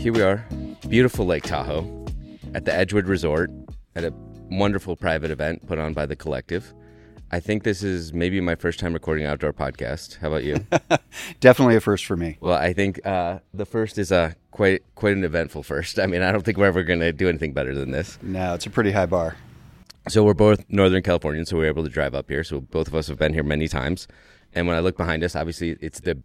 here we are, beautiful Lake Tahoe, at the Edgewood Resort, at a wonderful private event put on by The Collective. I think this is maybe my first time recording an outdoor podcast. How about you? Definitely a first for me. Well, I think the first is quite an eventful first. I mean, I don't think we're ever going to do anything better than this. No, it's a pretty high bar. So we're both Northern Californians, so we were able to drive up here. So both of us have been here many times. And when I look behind us, obviously it's the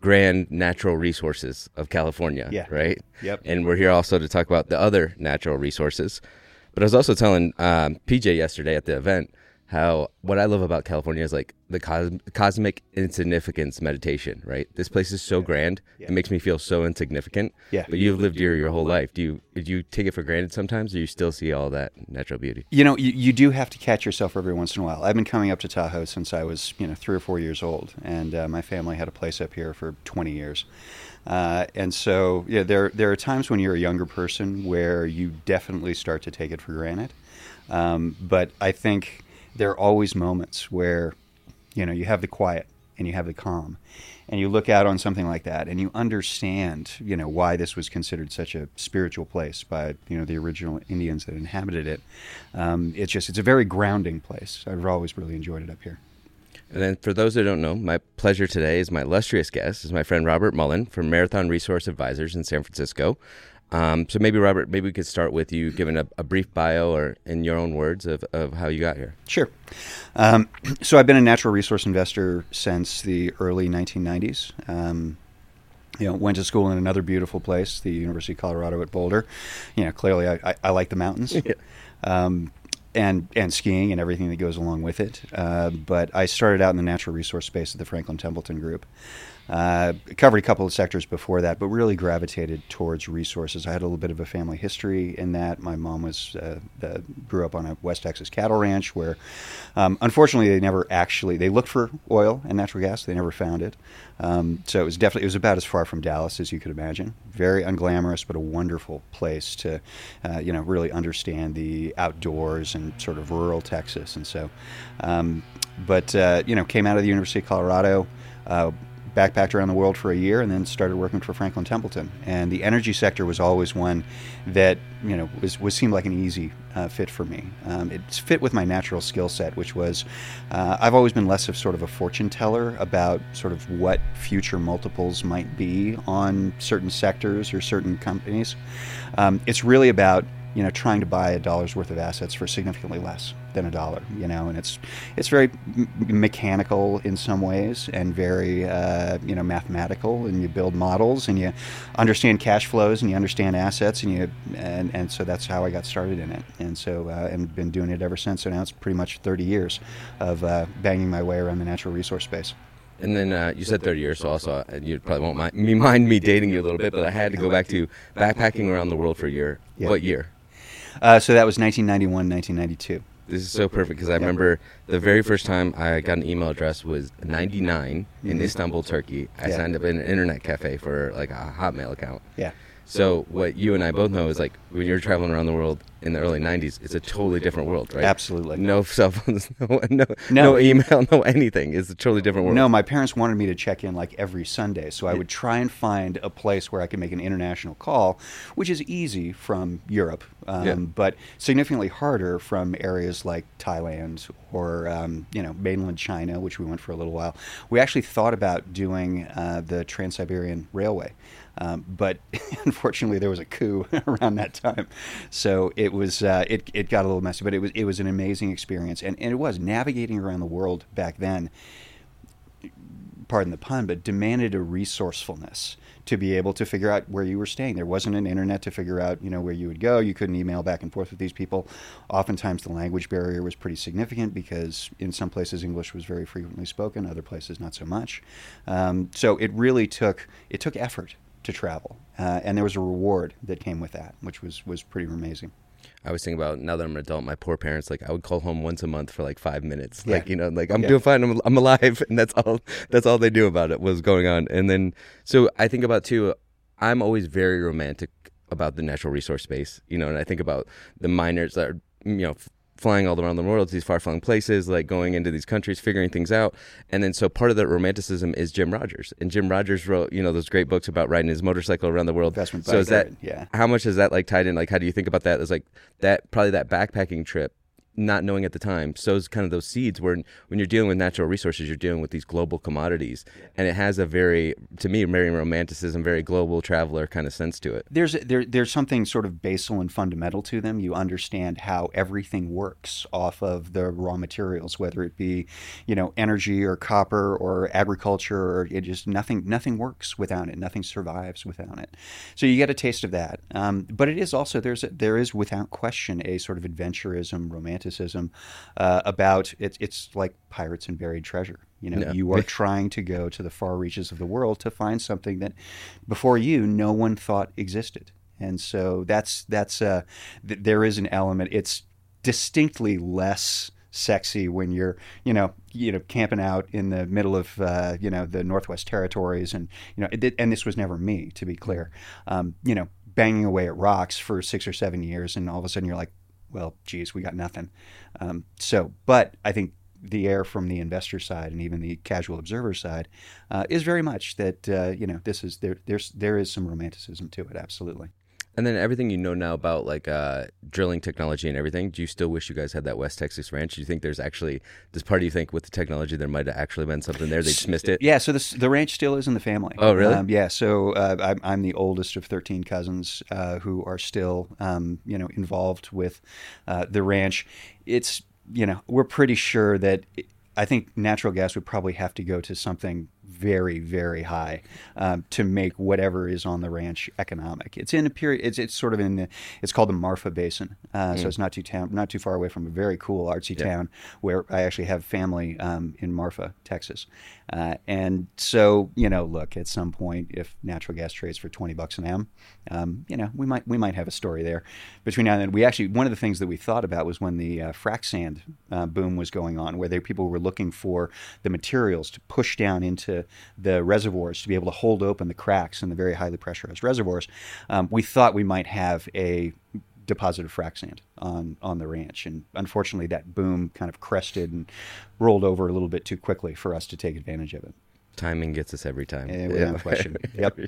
grand natural resources of California, right? Yep. And we're here also to talk about the other natural resources. But I was also telling PJ yesterday at the event how what I love about California is like the cosmic insignificance meditation, right? This place is so grand. Yeah. It makes me feel so insignificant. Yeah. But you've lived here your whole life. Do you take it for granted sometimes, or you still see all that natural beauty? You know, you do have to catch yourself every once in a while. I've been coming up to Tahoe since I was, 3 or 4 years old, and my family had a place up here for 20 years. And so, there are times when you're a younger person where you definitely start to take it for granted. But I think there are always moments where, you have the quiet and you have the calm, and you look out on something like that and you understand, why this was considered such a spiritual place by, the original Indians that inhabited it. It's a very grounding place. I've always really enjoyed it up here. And then for those that don't know, my pleasure today is my illustrious guest is my friend Robert Mullin from Marathon Resource Advisors in San Francisco. So maybe, Robert, we could start with you giving a brief bio or in your own words of how you got here. Sure. So I've been a natural resource investor since the early 1990s. Went to school in another beautiful place, the University of Colorado at Boulder. Clearly I like the mountains. Yeah. And skiing and everything that goes along with it. But I started out in the natural resource space at the Franklin Templeton Group. Covered a couple of sectors before that, but really gravitated towards resources. I had a little bit of a family history in that. My mom was grew up on a West Texas cattle ranch where, unfortunately, they looked for oil and natural gas. They never found it. So it was about as far from Dallas as you could imagine. Very unglamorous, but a wonderful place to, really understand the outdoors and sort of rural Texas. And so, came out of the University of Colorado, backpacked around the world for a year, and then started working for Franklin Templeton. And the energy sector was always one that seemed like an easy fit for me. It fit with my natural skill set, which was I've always been less of sort of a fortune teller about sort of what future multiples might be on certain sectors or certain companies. It's really about trying to buy a dollar's worth of assets for significantly less than a dollar, and it's very mechanical in some ways and very, mathematical, and you build models and you understand cash flows and you understand assets and so that's how I got started in it. And so I've been doing it ever since. So now it's pretty much 30 years of banging my way around the natural resource space. And then you said 30 years, so also you probably won't mind me dating you a little bit, but I had to go back to backpacking around the world for a year. Yeah. What year? So that was 1991, 1992. This is so perfect because I remember the very first time I got an email address was 99 in Istanbul, Turkey. I signed up in an internet cafe for like a Hotmail account. Yeah. So what you and I both know is like when you're traveling around the world in the early 90s, it's a totally different world, right? Absolutely. No cell phones, no email, no anything. It's a totally different world. No, my parents wanted me to check in like every Sunday. So I would try and find a place where I could make an international call, which is easy from Europe, but significantly harder from areas like Thailand or, mainland China, which we went for a little while. We actually thought about doing the Trans-Siberian Railway. But unfortunately, there was a coup around that time, so it was it got a little messy. But it was an amazing experience, and it was navigating around the world back then. Pardon the pun, but demanded a resourcefulness to be able to figure out where you were staying. There wasn't an internet to figure out, where you would go. You couldn't email back and forth with these people. Oftentimes the language barrier was pretty significant because in some places English was very frequently spoken, other places not so much. So it really took effort to travel. And there was a reward that came with that, which was pretty amazing. I was thinking about, now that I'm an adult, my poor parents, like I would call home once a month for like 5 minutes. Yeah. I'm doing fine. I'm alive. And that's all they knew about it was going on. And then, so I think about too, I'm always very romantic about the natural resource space, and I think about the miners that are, flying all around the world to these far-flung places, like going into these countries, figuring things out. And then so part of that romanticism is Jim Rogers. And Jim Rogers wrote, you know, those great books about riding his motorcycle around the world. Investment so is that, yeah. How much is that like tied in? Like, how do you think about that? It's like that, probably that backpacking trip, not knowing at the time, sows kind of those seeds where when you're dealing with natural resources, you're dealing with these global commodities. And it has a very, to me, very romanticism, very global traveler kind of sense to it. There's something sort of basal and fundamental to them. You understand how everything works off of the raw materials, whether it be, you know, energy or copper or agriculture, or it just nothing works without it. Nothing survives without it. So you get a taste of that. But it is also, there is without question a sort of adventurism, romanticism, about it's like Pirates and Buried Treasure. You know, you are trying to go to the far reaches of the world to find something that before you no one thought existed. And so there is an element. It's distinctly less sexy when you're camping out in the middle of the Northwest Territories, and and this was never me, to be clear, banging away at rocks for 6 or 7 years, and all of a sudden you're like, well, geez, we got nothing. But I think the air from the investor side and even the casual observer side is very much that, this is there is some romanticism to it. Absolutely. And then everything now about like drilling technology and everything, do you still wish you guys had that West Texas ranch? Do you think there's actually, this part, do you think with the technology there might have actually been something there? They just missed it? Yeah, so the ranch still is in the family. Oh, really? I'm the oldest of 13 cousins who are still, involved with the ranch. It's, we're pretty sure that I think natural gas would probably have to go to something very, very high to make whatever is on the ranch economic. It's in a period. It's sort of in the. It's called the Marfa Basin, so it's not too far away from a very cool artsy town where I actually have family in Marfa, Texas, and so look, at some point if natural gas trades for $20 an am, we might have a story there. Between now and then, we actually, one of the things that we thought about was when the frac sand boom was going on, where people were looking for the materials to push down into the reservoirs to be able to hold open the cracks in the very highly pressurized reservoirs. We thought we might have a deposit of frac sand on the ranch, and unfortunately that boom kind of crested and rolled over a little bit too quickly for us to take advantage of it. Timing gets us every time. No question. Yep.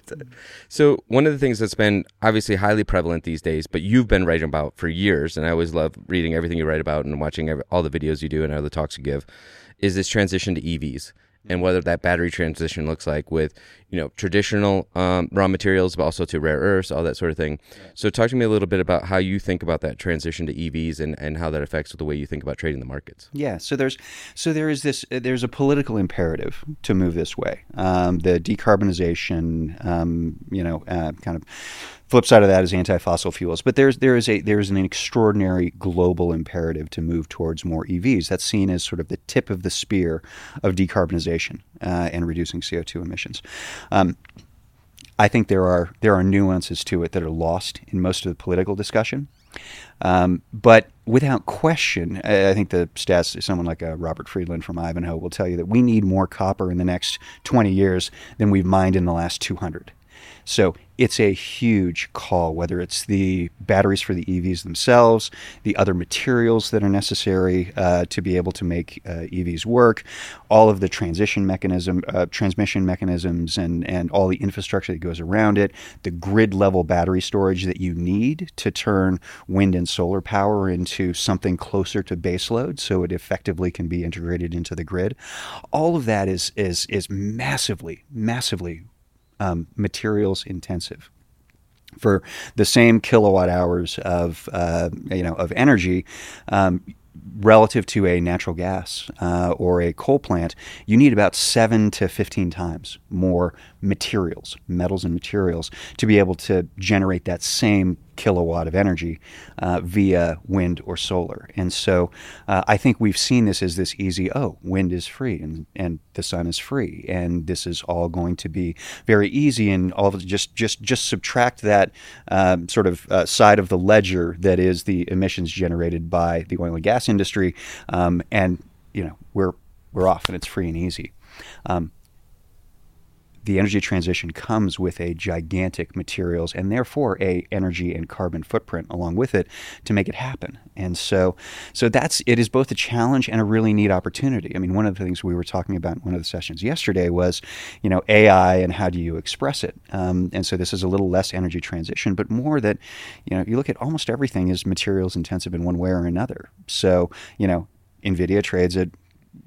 So one of the things that's been obviously highly prevalent these days, but you've been writing about for years, and I always love reading everything you write about and watching all the videos you do and all the talks you give, is this transition to EVs. And whether that battery transition looks like with, traditional raw materials, but also to rare earths, all that sort of thing. Yeah. So talk to me a little bit about how you think about that transition to EVs and how that affects the way you think about trading the markets. Yeah. So there's a political imperative to move this way. The decarbonization, kind of flip side of that is anti-fossil fuels, but there is an extraordinary global imperative to move towards more EVs. That's seen as sort of the tip of the spear of decarbonization and reducing CO2 emissions. I think there are nuances to it that are lost in most of the political discussion. But without question, I think the stats, someone like Robert Friedland from Ivanhoe will tell you that we need more copper in the next 20 years than we've mined in the last 200. So it's a huge call, whether it's the batteries for the EVs themselves, the other materials that are necessary to be able to make EVs work, all of the transmission mechanisms, and all the infrastructure that goes around it, the grid-level battery storage that you need to turn wind and solar power into something closer to baseload, so it effectively can be integrated into the grid. All of that is massively, massively materials intensive. For the same kilowatt hours of energy, relative to a natural gas or a coal plant, you need about 7 to 15 times more materials, metals and materials, to be able to generate that same kilowatt of energy via wind or solar. And so I think we've seen this as this easy, wind is free and the sun is free, and this is all going to be very easy, and all of just subtract that side of the ledger that is the emissions generated by the oil and gas industry, and we're off and it's free and easy. the energy transition comes with a gigantic materials and therefore a energy and carbon footprint along with it to make it happen. And so it is both a challenge and a really neat opportunity. I mean, one of the things we were talking about in one of the sessions yesterday was, you know, AI and how do you express it? And so this is a little less energy transition, but more that, you know, you look at almost everything is materials intensive in one way or another. So, you know, Nvidia trades at,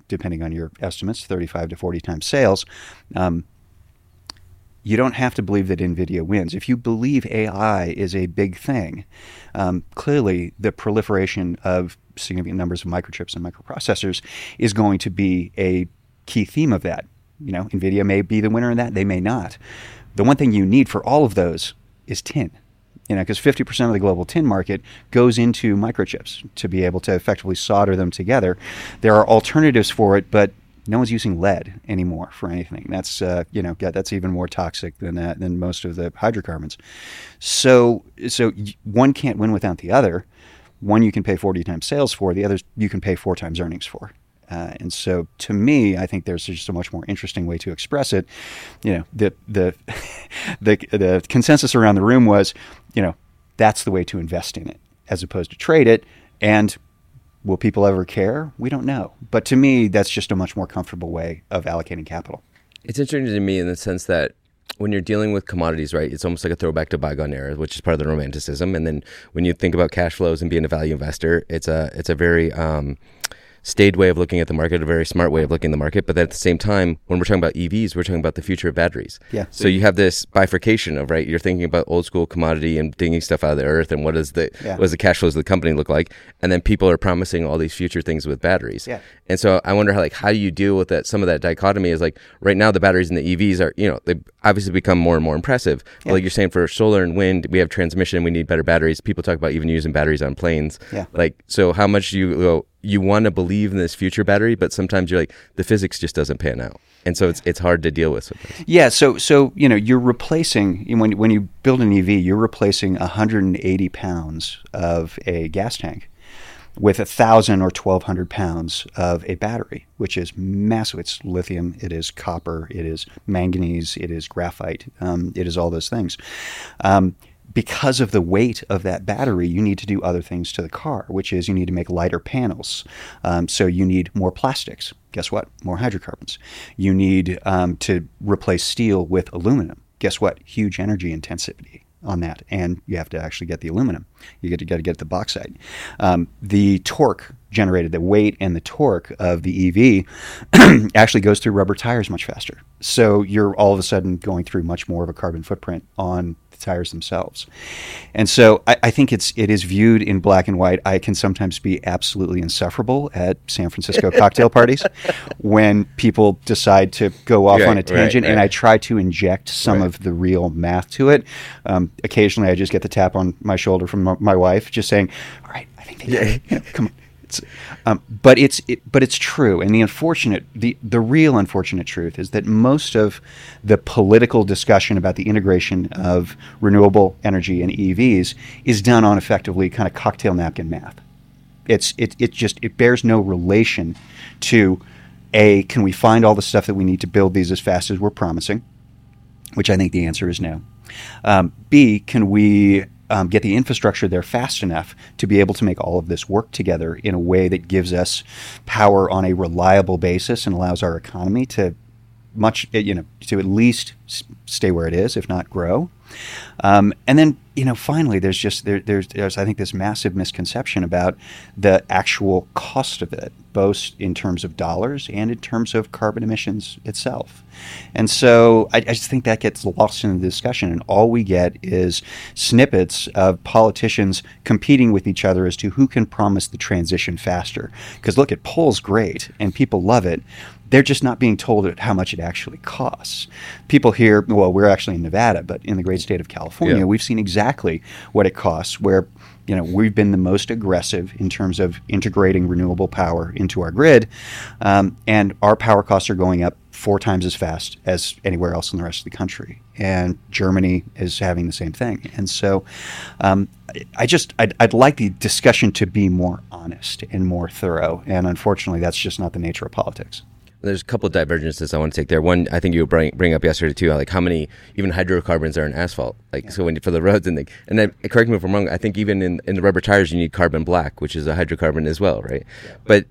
depending on your estimates, 35 to 40 times sales. You don't have to believe that NVIDIA wins. If you believe AI is a big thing, clearly the proliferation of significant numbers of microchips and microprocessors is going to be a key theme of that. You know, NVIDIA may be the winner in that. They may not. The one thing you need for all of those is tin. You know, because 50% of the global tin market goes into microchips to be able to effectively solder them together. There are alternatives for it, but no one's using lead anymore for anything. That's that's even more toxic than most of the hydrocarbons. So one can't win without the other. One you can pay 40 times sales for. The others you can pay 4 times earnings for. And so, to me, I think there's just a much more interesting way to express it. You know, the consensus around the room was, you know, that's the way to invest in it as opposed to trade it. And will people ever care? We don't know. But to me, that's just a much more comfortable way of allocating capital. It's interesting to me in the sense that when you're dealing with commodities, right, it's almost like a throwback to bygone era, which is part of the romanticism. And then when you think about cash flows and being a value investor, it's a very stayed way of looking at the market, a very smart way of looking at the market. But at the same time, when we're talking about EVs, we're talking about the future of batteries. Yeah. So you have this bifurcation of, right, you're thinking about old school commodity and digging stuff out of the earth and what does the cash flows of the company look like? And then people are promising all these future things with batteries. Yeah. And so I wonder how do you deal with that? Some of that dichotomy is like right now the batteries and the EVs are, you know, they obviously become more and more impressive. Yeah. Like you're saying, for solar and wind, we have transmission, we need better batteries. People talk about even using batteries on planes. Yeah. Like, so how much do you go? You want to believe in this future battery, but sometimes you're like, the physics just doesn't pan out. And so it's hard to deal with. Yeah. So, you know, you're replacing, when you build an EV, you're replacing 180 pounds of a gas tank with 1,000 or 1,200 pounds of a battery, which is massive. It's lithium, it is copper, it is manganese, it is graphite, it is all those things. Because of the weight of that battery, you need to do other things to the car, which is you need to make lighter panels. So you need more plastics. Guess what? More hydrocarbons. You need to replace steel with aluminum. Guess what? Huge energy intensity on that. And you have to actually get the aluminum. You got to get the bauxite. The torque generated, the weight and the torque of the EV actually goes through rubber tires much faster. So you're all of a sudden going through much more of a carbon footprint on tires themselves. And so I think it is viewed in black and white. I can sometimes be absolutely insufferable at San Francisco cocktail parties when people decide to go off on a tangent, and I try to inject some of the real math to it. Occasionally I just get the tap on my shoulder from my wife just saying, all right, I think they did it. You know, come on. But it's true, and the real unfortunate truth is that most of the political discussion about the integration of renewable energy and EVs is done on effectively kind of cocktail napkin math. It bears no relation to can we find all the stuff that we need to build these as fast as we're promising, which I think the answer is no. B, can we get the infrastructure there fast enough to be able to make all of this work together in a way that gives us power on a reliable basis and allows our economy to at least stay where it is, if not grow. And then, you know, finally, there's I think this massive misconception about the actual cost of it, both in terms of dollars and in terms of carbon emissions itself. And so I just think that gets lost in the discussion, and all we get is snippets of politicians competing with each other as to who can promise the transition faster. Because look, it polls great and people love it. They're just not being told how much it actually costs. People here, well, we're actually in Nevada, but in the great state of California, we've seen exactly what it costs, where, you know, we've been the most aggressive in terms of integrating renewable power into our grid, and our power costs are going up 4 times as fast as anywhere else in the rest of the country. And Germany is having the same thing. And so I'd like the discussion to be more honest and more thorough, and unfortunately that's just not the nature of politics. There's a couple of divergences I want to take there. One, I think you bring up yesterday too, like how many even hydrocarbons are in asphalt. Like so, when for the roads and then correct me if I'm wrong. I think even in the rubber tires, you need carbon black, which is a hydrocarbon as well, right? Yeah. But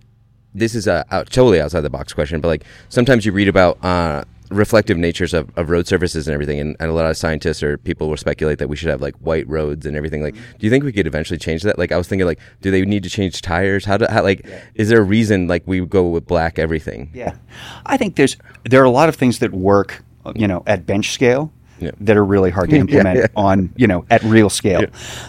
this is totally outside the box question. But like sometimes you read about reflective natures of road surfaces and everything, and a lot of scientists or people will speculate that we should have like white roads and everything. Like, do you think we could eventually change that? Like, I was thinking, like, do they need to change tires? Is there a reason like we go with black everything? Yeah, I think there are a lot of things that work, at bench scale. Yeah. That are really hard to implement on, at real scale.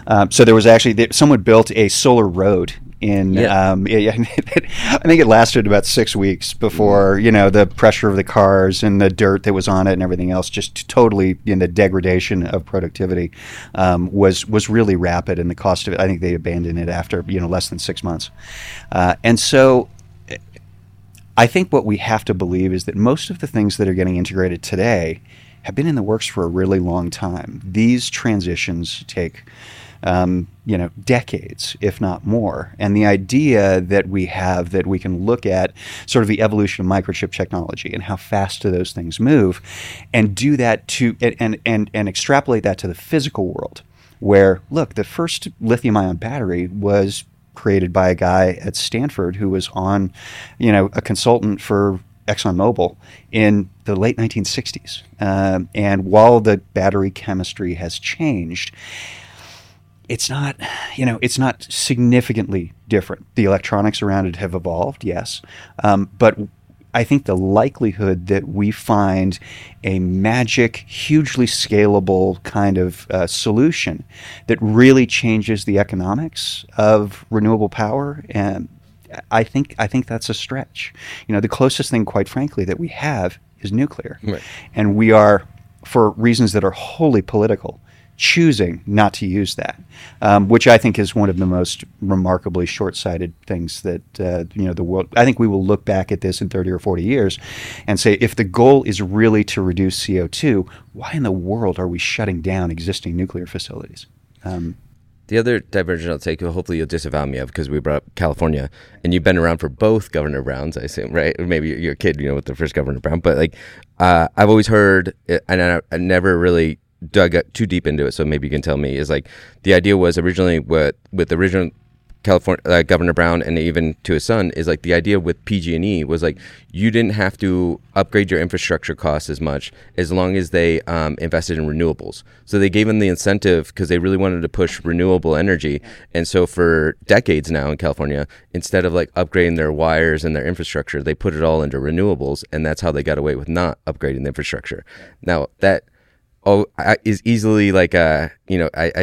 Yeah. So there was actually someone built a solar road in. Yeah. I think it lasted about 6 weeks before the pressure of the cars and the dirt that was on it and everything else, just totally the degradation of productivity was really rapid, and the cost of it. I think they abandoned it after less than 6 months, and so. I think what we have to believe is that most of the things that are getting integrated today have been in the works for a really long time. These transitions take, decades, if not more. And the idea that we have that we can look at sort of the evolution of microchip technology and how fast do those things move, and do that and extrapolate that to the physical world, where look, the first lithium-ion battery was created by a guy at Stanford who was on, a consultant for ExxonMobil in the late 1960s. And while the battery chemistry has changed, it's not significantly different. The electronics around it have evolved, yes. But I think the likelihood that we find a magic, hugely scalable kind of solution that really changes the economics of renewable power, and I think that's a stretch. The closest thing, quite frankly, that we have is nuclear, right. And we are, for reasons that are wholly political, choosing not to use that, which I think is one of the most remarkably short-sighted things that the world. I think we will look back at this in 30 or 40 years and say, if the goal is really to reduce CO2, why in the world are we shutting down existing nuclear facilities? The other divergence I'll take, hopefully you'll disavow me of, because we brought up California, and you've been around for both Governor Browns, I assume, right? Maybe you're a kid, with the first Governor Brown, but like I've always heard, and I never really dug too deep into it, so maybe you can tell me, is like the idea was originally with the original California Governor Brown, and even to his son, is like the idea with PG&E was like you didn't have to upgrade your infrastructure costs as much as long as they invested in renewables. So they gave them the incentive because they really wanted to push renewable energy. And so for decades now in California, instead of like upgrading their wires and their infrastructure, they put it all into renewables, and that's how they got away with not upgrading the infrastructure. Now that is easily like I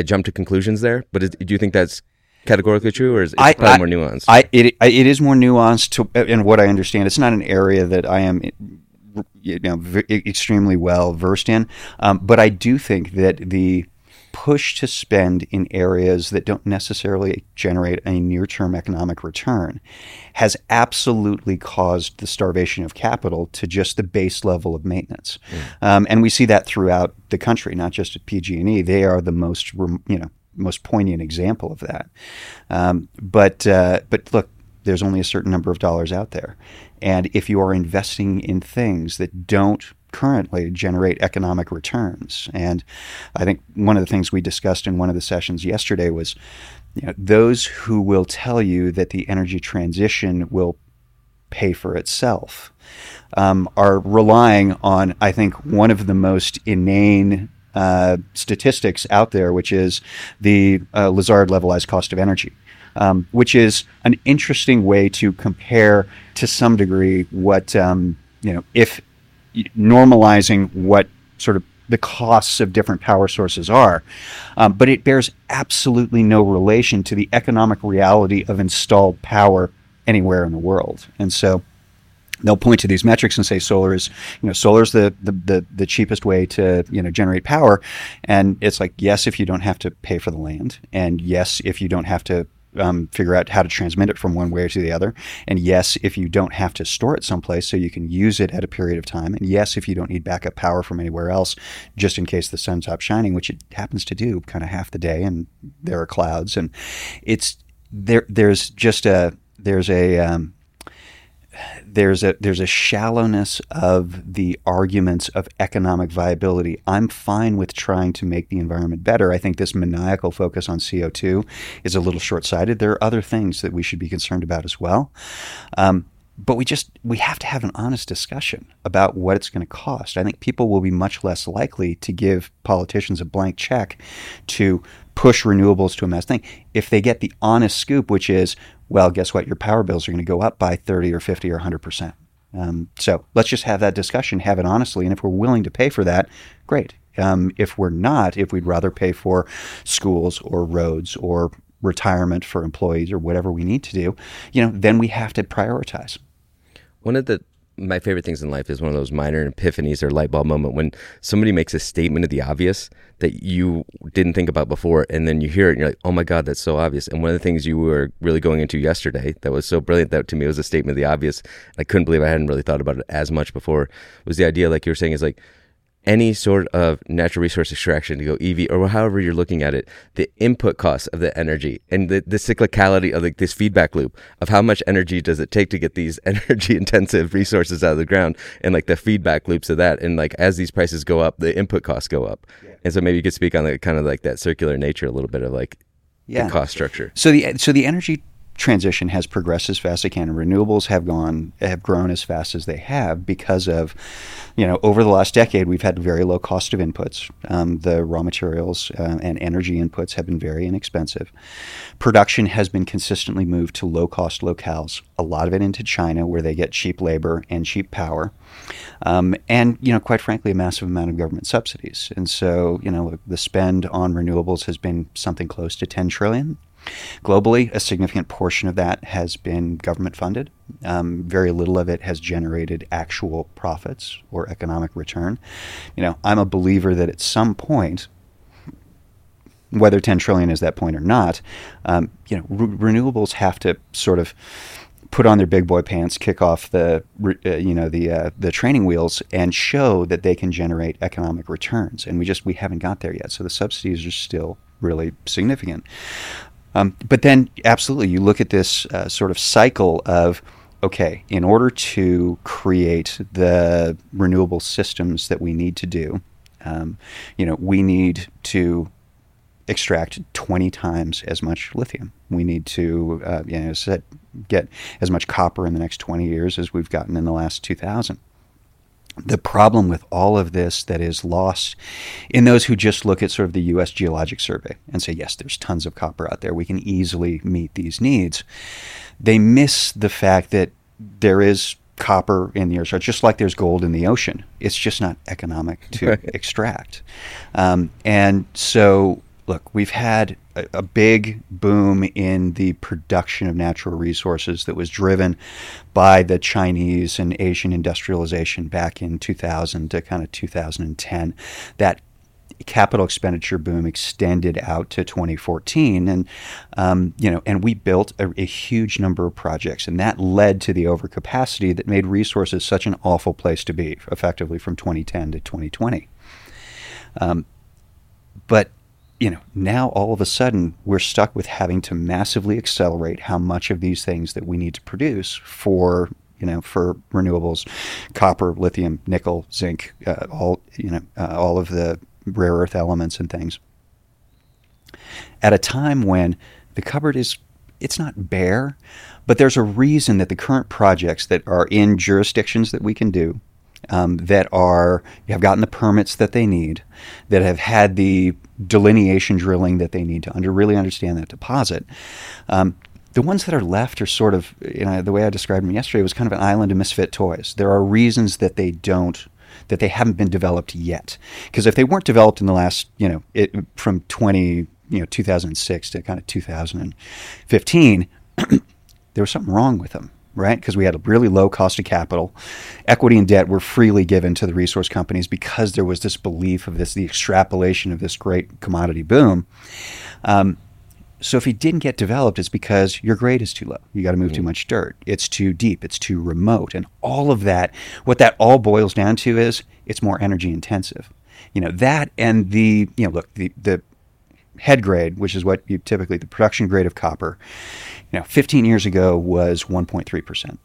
jump to conclusions there, but do you think that's categorically true, or is it probably more nuanced? It is more nuanced in what I understand. It's not an area that I am extremely well versed in, but I do think that the push to spend in areas that don't necessarily generate a near-term economic return has absolutely caused the starvation of capital to just the base level of maintenance. And we see that throughout the country, not just at PG&E. They are the most poignant example of that. But look, there's only a certain number of dollars out there. And if you are investing in things that don't currently generate economic returns, and I think one of the things we discussed in one of the sessions yesterday was, those who will tell you that the energy transition will pay for itself are relying on, I think, one of the most inane statistics out there, which is the Lazard levelized cost of energy, which is an interesting way to compare to some degree what if normalizing what sort of the costs of different power sources are, but it bears absolutely no relation to the economic reality of installed power anywhere in the world. And so they'll point to these metrics and say solar is, solar's the cheapest way to, generate power. And it's like, yes, if you don't have to pay for the land, and yes, if you don't have to figure out how to transmit it from one way to the other, and yes, if you don't have to store it someplace so you can use it at a period of time, and yes, if you don't need backup power from anywhere else just in case the sun stops shining, which it happens to do kind of half the day, and there are clouds, and it's there's there's a shallowness of the arguments of economic viability. I'm fine with trying to make the environment better. I think this maniacal focus on CO2 is a little short-sighted. There are other things that we should be concerned about as well. But we have to have an honest discussion about what it's going to cost. I think people will be much less likely to give politicians a blank check to push renewables to a mass thing if they get the honest scoop, which is, well, guess what? Your power bills are going to go up by 30 or 50 or 100%. So let's just have that discussion, have it honestly. And if we're willing to pay for that, great. If we're not, if we'd rather pay for schools or roads or retirement for employees or whatever we need to do, then we have to prioritize. One of my favorite things in life is one of those minor epiphanies or light bulb moment when somebody makes a statement of the obvious that you didn't think about before, and then you hear it and you're like, oh my God, that's so obvious. And one of the things you were really going into yesterday that was so brilliant, that to me was a statement of the obvious, and I couldn't believe I hadn't really thought about it as much before, was the idea, like you were saying, is like any sort of natural resource extraction, to go EV or however you're looking at it, the input costs of the energy and the cyclicality of this feedback loop of how much energy does it take to get these energy intensive resources out of the ground, and like the feedback loops of that, and like as these prices go up, the input costs go up. Yeah. And so maybe you could speak on kind of like that circular nature a little bit of like the cost structure. So the energy transition has progressed as fast as it can, and renewables have grown as fast as they have because of, over the last decade, we've had very low cost of inputs. The raw materials and energy inputs have been very inexpensive. Production has been consistently moved to low-cost locales, a lot of it into China, where they get cheap labor and cheap power, and quite frankly, a massive amount of government subsidies. And so, the spend on renewables has been something close to $10 trillion. Globally, a significant portion of that has been government funded. Very little of it has generated actual profits or economic return. I'm a believer that at some point, whether 10 trillion is that point or not, renewables have to sort of put on their big boy pants, kick off the training wheels, and show that they can generate economic returns. And we haven't got there yet. So the subsidies are still really significant. But then absolutely, you look at this sort of cycle of, okay, in order to create the renewable systems that we need to do, we need to extract 20 times as much lithium. We need to get as much copper in the next 20 years as we've gotten in the last 2000. The problem with all of this that is lost in those who just look at sort of the U.S. Geologic Survey and say, yes, there's tons of copper out there, we can easily meet these needs, they miss the fact that there is copper in the earth, just like there's gold in the ocean. It's just not economic to extract. And so, look, we've had a big boom in the production of natural resources that was driven by the Chinese and Asian industrialization back in 2000 to kind of 2010. That capital expenditure boom extended out to 2014, and and we built a huge number of projects, and that led to the overcapacity that made resources such an awful place to be, effectively from 2010 to 2020. But now all of a sudden we're stuck with having to massively accelerate how much of these things that we need to produce for renewables, copper, lithium, nickel, zinc, all of the rare earth elements and things, at a time when the cupboard it's not bare, but there's a reason that the current projects that are in jurisdictions that we can do, have gotten the permits that they need, that have had the delineation drilling that they need to really understand that deposit. The ones that are left are sort of, the way I described them yesterday, was kind of an island of misfit toys. There are reasons that they haven't been developed yet. Because if they weren't developed in the last, from 2006 to kind of 2015, there was something wrong with them, right? Because we had a really low cost of capital. Equity and debt were freely given to the resource companies because there was this belief of the extrapolation of this great commodity boom. So if it didn't get developed, it's because your grade is too low. You got to move too much dirt. It's too deep. It's too remote. And all of that, what that all boils down to is it's more energy intensive. That and the head grade, which is what you typically, the production grade of copper, 15 years ago was 1.3%.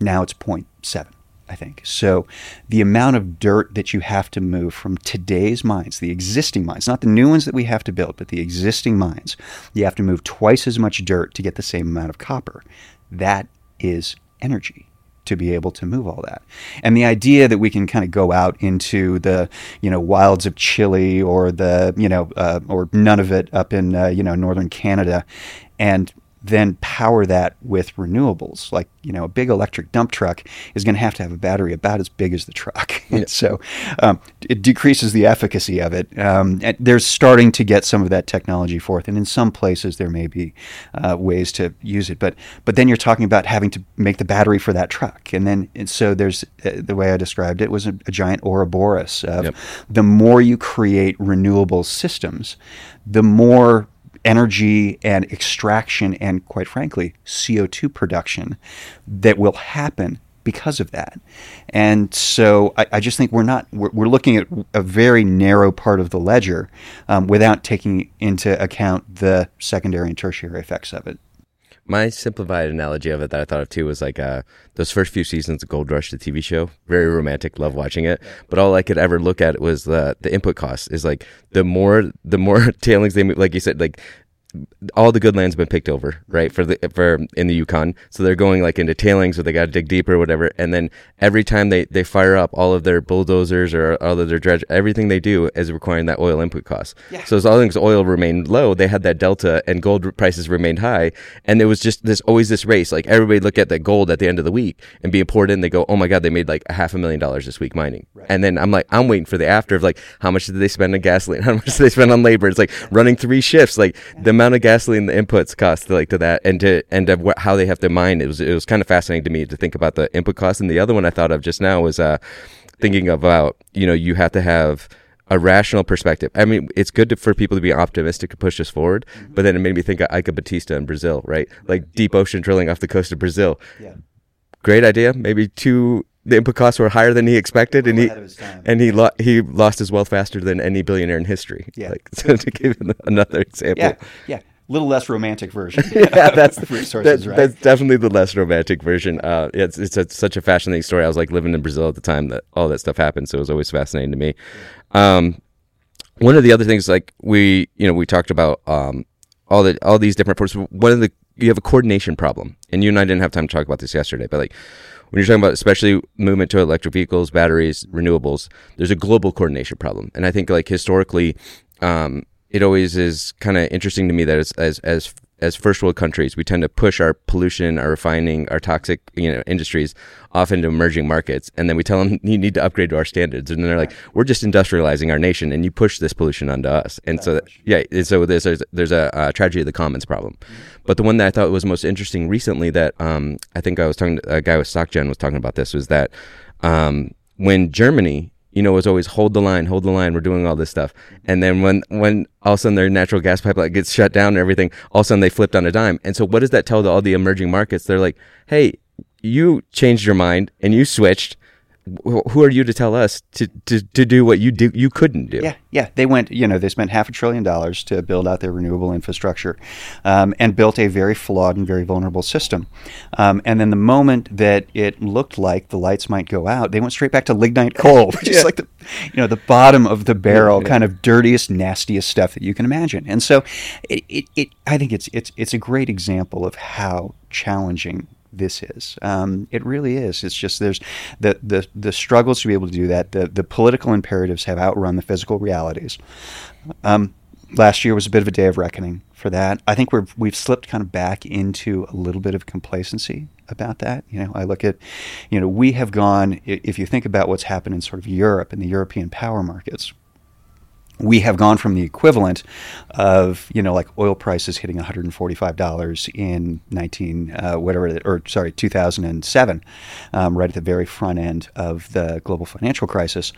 Now it's 0.7, I think. So the amount of dirt that you have to move from today's mines, the existing mines, not the new ones that we have to build, but the existing mines, you have to move twice as much dirt to get the same amount of copper. That is energy to be able to move all that. And the idea that we can kind of go out into the, wilds of Chile or the, or Nunavut up in, northern Canada and then power that with renewables. Like, a big electric dump truck is going to have a battery about as big as the truck. Yeah. So it decreases the efficacy of it. They're starting to get some of that technology forth. And in some places there may be ways to use it. But then you're talking about having to make the battery for that truck. And so there's the way I described it was a giant Ouroboros of the more you create renewable systems, the more energy and extraction and, quite frankly, CO2 production that will happen because of that. And so I just think we're looking at a very narrow part of the ledger without taking into account the secondary and tertiary effects of it. My simplified analogy of it that I thought of too was like those first few seasons of Gold Rush, the TV show. Very romantic, love watching it. But all I could ever look at was the input cost. Is like the more tailings they move, like you said, like all the good land's been picked over, right? For in the Yukon, so they're going like into tailings, or they got to dig deeper, or whatever. And then every time they fire up all of their bulldozers or all of their dredge, everything they do is requiring that oil input cost. Yeah. So as long as oil remained low, they had that delta, and gold prices remained high. And there was just always this race. Like everybody look at that gold at the end of the week and being poured in. They go, oh my god, they made like $500,000 this week mining. Right. And then I'm waiting for the after of like how much did they spend on gasoline? How much did they spend on labor? It's like running three shifts. Like the amount of gasoline, the inputs cost to that, and how they have to mine. It was kind of fascinating to me to think about the input cost. And the other one I thought of just now was thinking about you have to have a rational perspective. I mean, it's good for people to be optimistic to push us forward, but then it made me think of Ica Batista in Brazil, right? Like deep ocean drilling off the coast of Brazil. Yeah. Great idea. Maybe the input costs were higher than he expected, and he lost his wealth faster than any billionaire in history. Yeah. So to give another example. Yeah. Little less romantic version. That's the resources, right? That's definitely the less romantic version. It's such a fascinating story. I was living in Brazil at the time that all that stuff happened, so it was always fascinating to me. One of the other things, we talked about all these different forces. You have a coordination problem, and you and I didn't have time to talk about this yesterday, but when you're talking about especially movement to electric vehicles, batteries, renewables, there's a global coordination problem. And I think historically, it always is kind of interesting to me that as first world countries, we tend to push our pollution, our refining, our toxic industries off into emerging markets. And then we tell them, you need to upgrade to our standards. And then they're like, we're just industrializing our nation and you push this pollution onto us. And there's a tragedy of the commons problem. Mm-hmm. But the one that I thought was most interesting recently that I think I was talking to a guy with SocGen was talking about this was that when Germany, was always hold the line, we're doing all this stuff. And then when all of a sudden their natural gas pipeline gets shut down and everything, all of a sudden they flipped on a dime. And so what does that tell to all the emerging markets? They're like, hey, you changed your mind and you switched. Who are you to tell us to do what you couldn't do? Yeah. They went, they spent $500 billion to build out their renewable infrastructure and built a very flawed and very vulnerable system. And then the moment that it looked like the lights might go out, they went straight back to lignite coal, which is like the bottom of the barrel, kind of dirtiest, nastiest stuff that you can imagine. And so I think it's a great example of how challenging this is. It really is. It's just there's the struggles to be able to do that. The political imperatives have outrun the physical realities. Last year was a bit of a day of reckoning for that. I think we've slipped kind of back into a little bit of complacency about that. I look at, we have gone, if you think about what's happened in sort of Europe and the European power markets, we have gone from the equivalent of, oil prices hitting $145 in 2007, right at the very front end of the global financial crisis,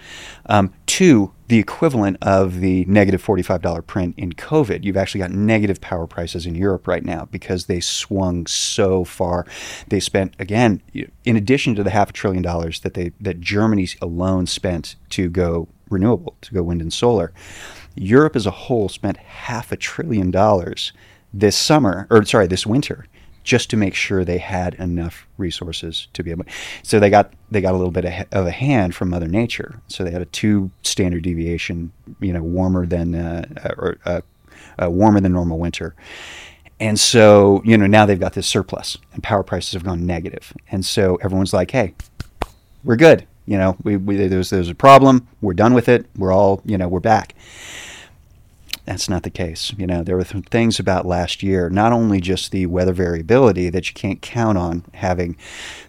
to the equivalent of the negative $45 print in COVID. You've actually got negative power prices in Europe right now because they swung so far. They spent, again, in addition to the $500 billion that Germany alone spent to go renewable, to go wind and solar, Europe as a whole spent $500 billion this winter just to make sure they had enough resources to be able. So they got a little bit of a hand from Mother Nature. So they had a 2 standard deviation, warmer than normal winter. And so, now they've got this surplus and power prices have gone negative. And so everyone's like, hey, we're good. There's a problem. We're done with it. We're all, we're back. That's not the case. There were some things about last year, not only just the weather variability that you can't count on having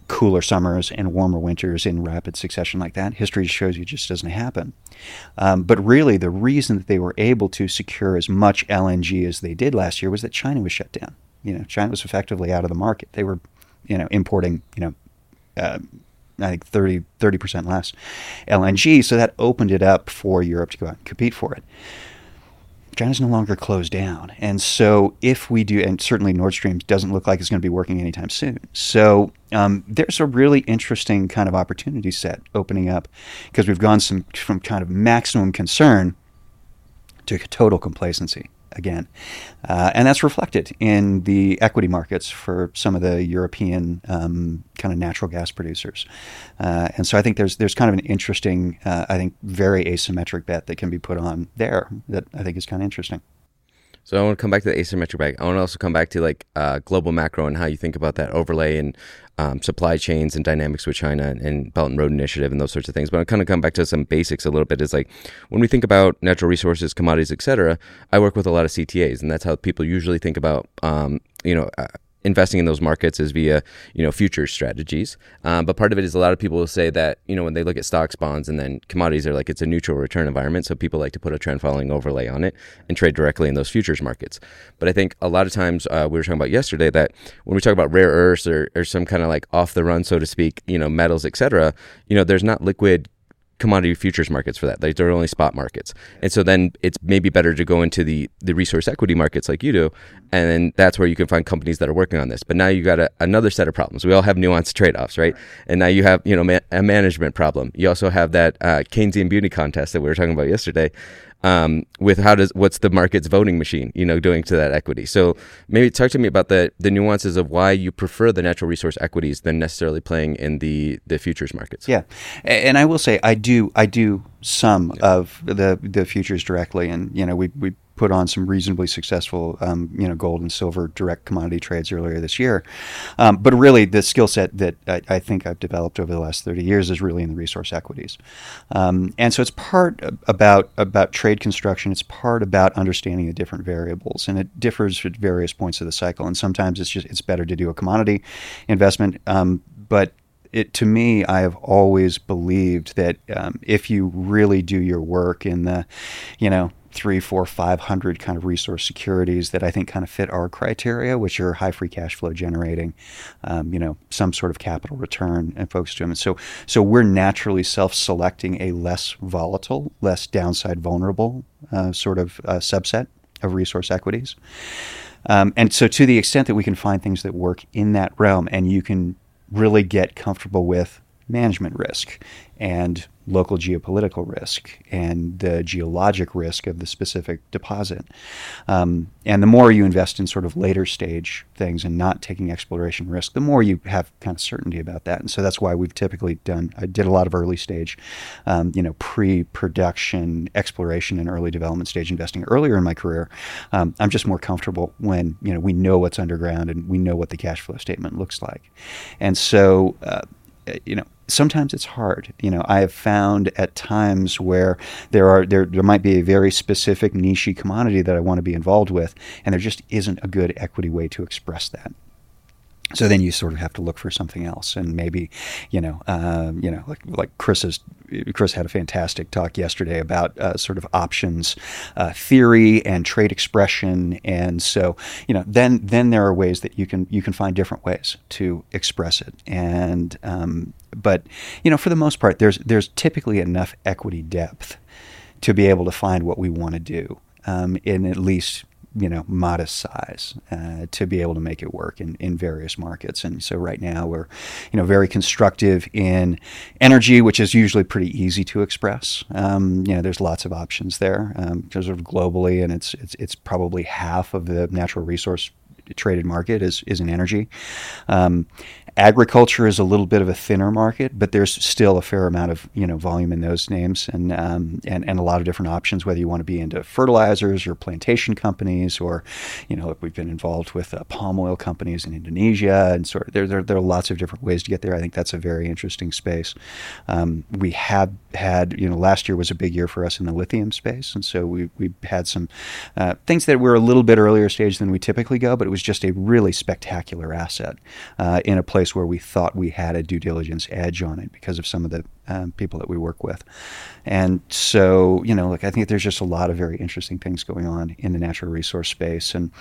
cooler summers and warmer winters in rapid succession like that. History shows you just doesn't happen. But really the reason that they were able to secure as much LNG as they did last year was that China was shut down. China was effectively out of the market. They were, importing, I think 30% less LNG. So that opened it up for Europe to go out and compete for it. China's no longer closed down. And so if we do, and certainly Nord Stream doesn't look like it's going to be working anytime soon. So there's a really interesting kind of opportunity set opening up because we've gone from kind of maximum concern to total complacency again. And that's reflected in the equity markets for some of the European kind of natural gas producers. And so I think there's kind of an interesting, I think, very asymmetric bet that can be put on there that I think is kind of interesting. So I want to come back to the asymmetric bet. I want to also come back to global macro and how you think about that overlay and supply chains and dynamics with China and Belt and Road Initiative and those sorts of things. But I'm kind of come back to some basics a little bit. Is when we think about natural resources, commodities, et cetera, I work with a lot of CTAs, and that's how people usually think about, investing in those markets is via, future strategies. But part of it is a lot of people will say that, when they look at stocks, bonds, and then commodities are it's a neutral return environment. So people like to put a trend following overlay on it and trade directly in those futures markets. But I think a lot of times we were talking about yesterday that when we talk about rare earths or some kind of off the run, so to speak, metals, et cetera, there's not liquid commodity futures markets for that. They're only spot markets. And so then it's maybe better to go into the resource equity markets like you do. And then that's where you can find companies that are working on this. But now you got another set of problems. We all have nuanced trade-offs, right? And now you have, a management problem. You also have that Keynesian beauty contest that we were talking about yesterday. With what's the market's voting machine, doing to that equity. So maybe talk to me about the nuances of why you prefer the natural resource equities than necessarily playing in the futures markets. Yeah. And I will say I do some of the futures directly. And, we put on some reasonably successful, gold and silver direct commodity trades earlier this year. But really the skill set that I think I've developed over the last 30 years is really in the resource equities. And so it's part about trade construction. It's part about understanding the different variables, and it differs at various points of the cycle. And sometimes it's better to do a commodity investment. To me, I have always believed that if you really do your work in the, 300, 400, 500 kind of resource securities that I think kind of fit our criteria, which are high free cash flow generating, some sort of capital return and focus to them. And so we're naturally self-selecting a less volatile, less downside vulnerable sort of subset of resource equities. And so to the extent that we can find things that work in that realm, and you can really get comfortable with management risk and local geopolitical risk and the geologic risk of the specific deposit. And the more you invest in sort of later stage things and not taking exploration risk, the more you have kind of certainty about that. And so that's why we've typically I did a lot of early stage, pre-production exploration and early development stage investing earlier in my career. I'm just more comfortable when, we know what's underground and we know what the cash flow statement looks like. And so, sometimes it's hard. I have found at times where there might be a very specific niche commodity that I want to be involved with, and there just isn't a good equity way to express that. So then you sort of have to look for something else, and maybe, like Chris had a fantastic talk yesterday about sort of options theory and trade expression, and so then there are ways that you can find different ways to express it, and but for the most part, there's typically enough equity depth to be able to find what we want to do in at least, modest size to be able to make it work in various markets. And so right now we're, very constructive in energy, which is usually pretty easy to express. There's lots of options there, sort of globally, and it's probably half of the natural resource traded market is in energy. Agriculture is a little bit of a thinner market, but there's still a fair amount of volume in those names, and a lot of different options, whether you want to be into fertilizers or plantation companies, or we've been involved with palm oil companies in Indonesia, and sort of there are lots of different ways to get there. I think that's a very interesting space. We have had last year was a big year for us in the lithium space, and so we had some things that were a little bit earlier stage than we typically go, but it was just a really spectacular asset in a place where we thought we had a due diligence edge on it because of some of the people that we work with. And so, I think there's just a lot of very interesting things going on in the natural resource space. And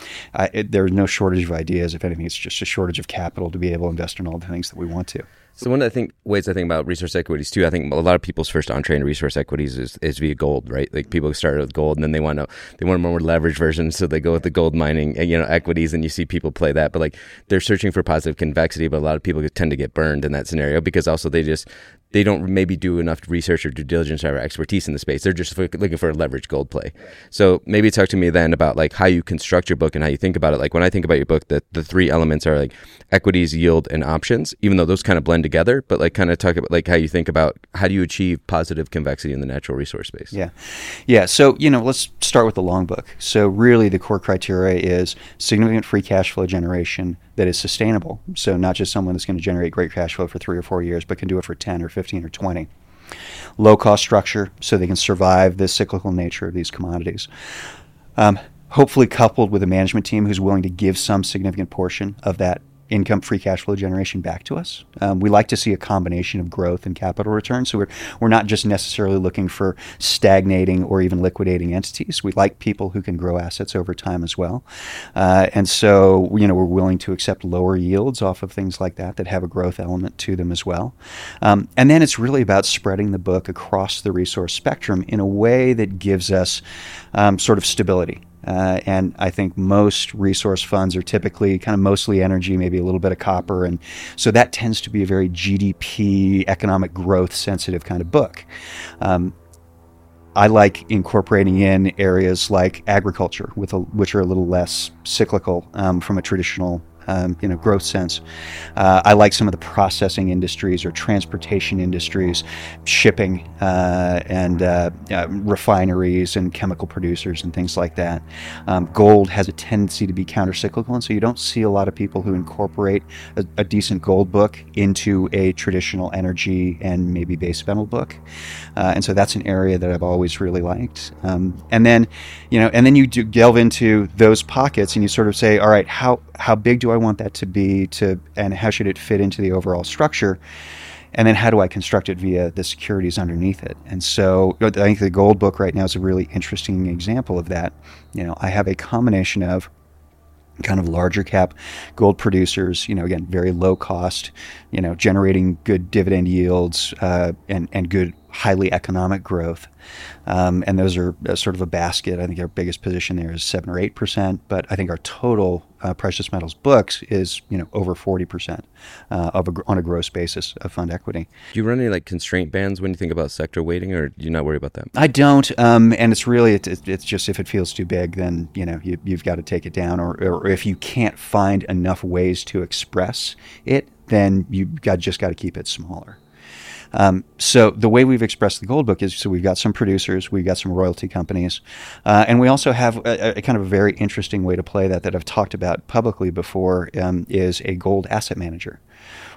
there's no shortage of ideas. If anything, it's just a shortage of capital to be able to invest in all the things that we want to. So one of the ways I think about resource equities too, I think a lot of people's first entree into resource equities is via gold, right? Like people started with gold and then they want a more leveraged version, so they go with the gold mining, equities, and you see people play that. But they're searching for positive convexity, but a lot of people tend to get burned in that scenario because also they don't maybe do enough research or due diligence or expertise in the space. They're just looking for a leveraged gold play. So maybe talk to me then about how you construct your book and how you think about it. When I think about your book, the three elements are equities, yield, and options, even though those kind of blend together, but talk about how you think about how do you achieve positive convexity in the natural resource space. Yeah. So, let's start with the long book. So really the core criteria is significant free cash flow generation that is sustainable. So not just someone that's going to generate great cash flow for 3 or 4 years, but can do it for 10 or 15 or 20. Low cost structure, so they can survive the cyclical nature of these commodities. Hopefully coupled with a management team who's willing to give some significant portion of that income free cash flow generation back to us. We like to see a combination of growth and capital return. So we're not just necessarily looking for stagnating or even liquidating entities. We like people who can grow assets over time as well. And so, we're willing to accept lower yields off of things like that have a growth element to them as well. And then it's really about spreading the book across the resource spectrum in a way that gives us sort of stability. And I think most resource funds are typically kind of mostly energy, maybe a little bit of copper. And so that tends to be a very GDP, economic growth sensitive kind of book. I like incorporating in areas like agriculture, which are a little less cyclical from a traditional growth sense. I like some of the processing industries or transportation industries, shipping and refineries and chemical producers and things like that. Gold has a tendency to be counter-cyclical, and so you don't see a lot of people who incorporate a decent gold book into a traditional energy and maybe base metal book. And so that's an area that I've always really liked. And then you do delve into those pockets and you sort of say, all right, how big do I want that to be, and how should it fit into the overall structure? And then how do I construct it via the securities underneath it? And so I think the gold book right now is a really interesting example of that. I have a combination of kind of larger cap gold producers, again, very low cost, generating good dividend yields and good highly economic growth. And those are sort of a basket. I think our biggest position there is 7 or 8%, but I think our total precious metals books is, over 40% on a gross basis of fund equity. Do you run any constraint bands when you think about sector weighting, or do you not worry about that? I don't. And it's really, it's just if it feels too big, then, you've got to take it down, or if you can't find enough ways to express it, then you've got to keep it smaller. So the way we've expressed the gold book is, so we've got some producers, we've got some royalty companies, and we also have a kind of a very interesting way to play that I've talked about publicly before, is a gold asset manager,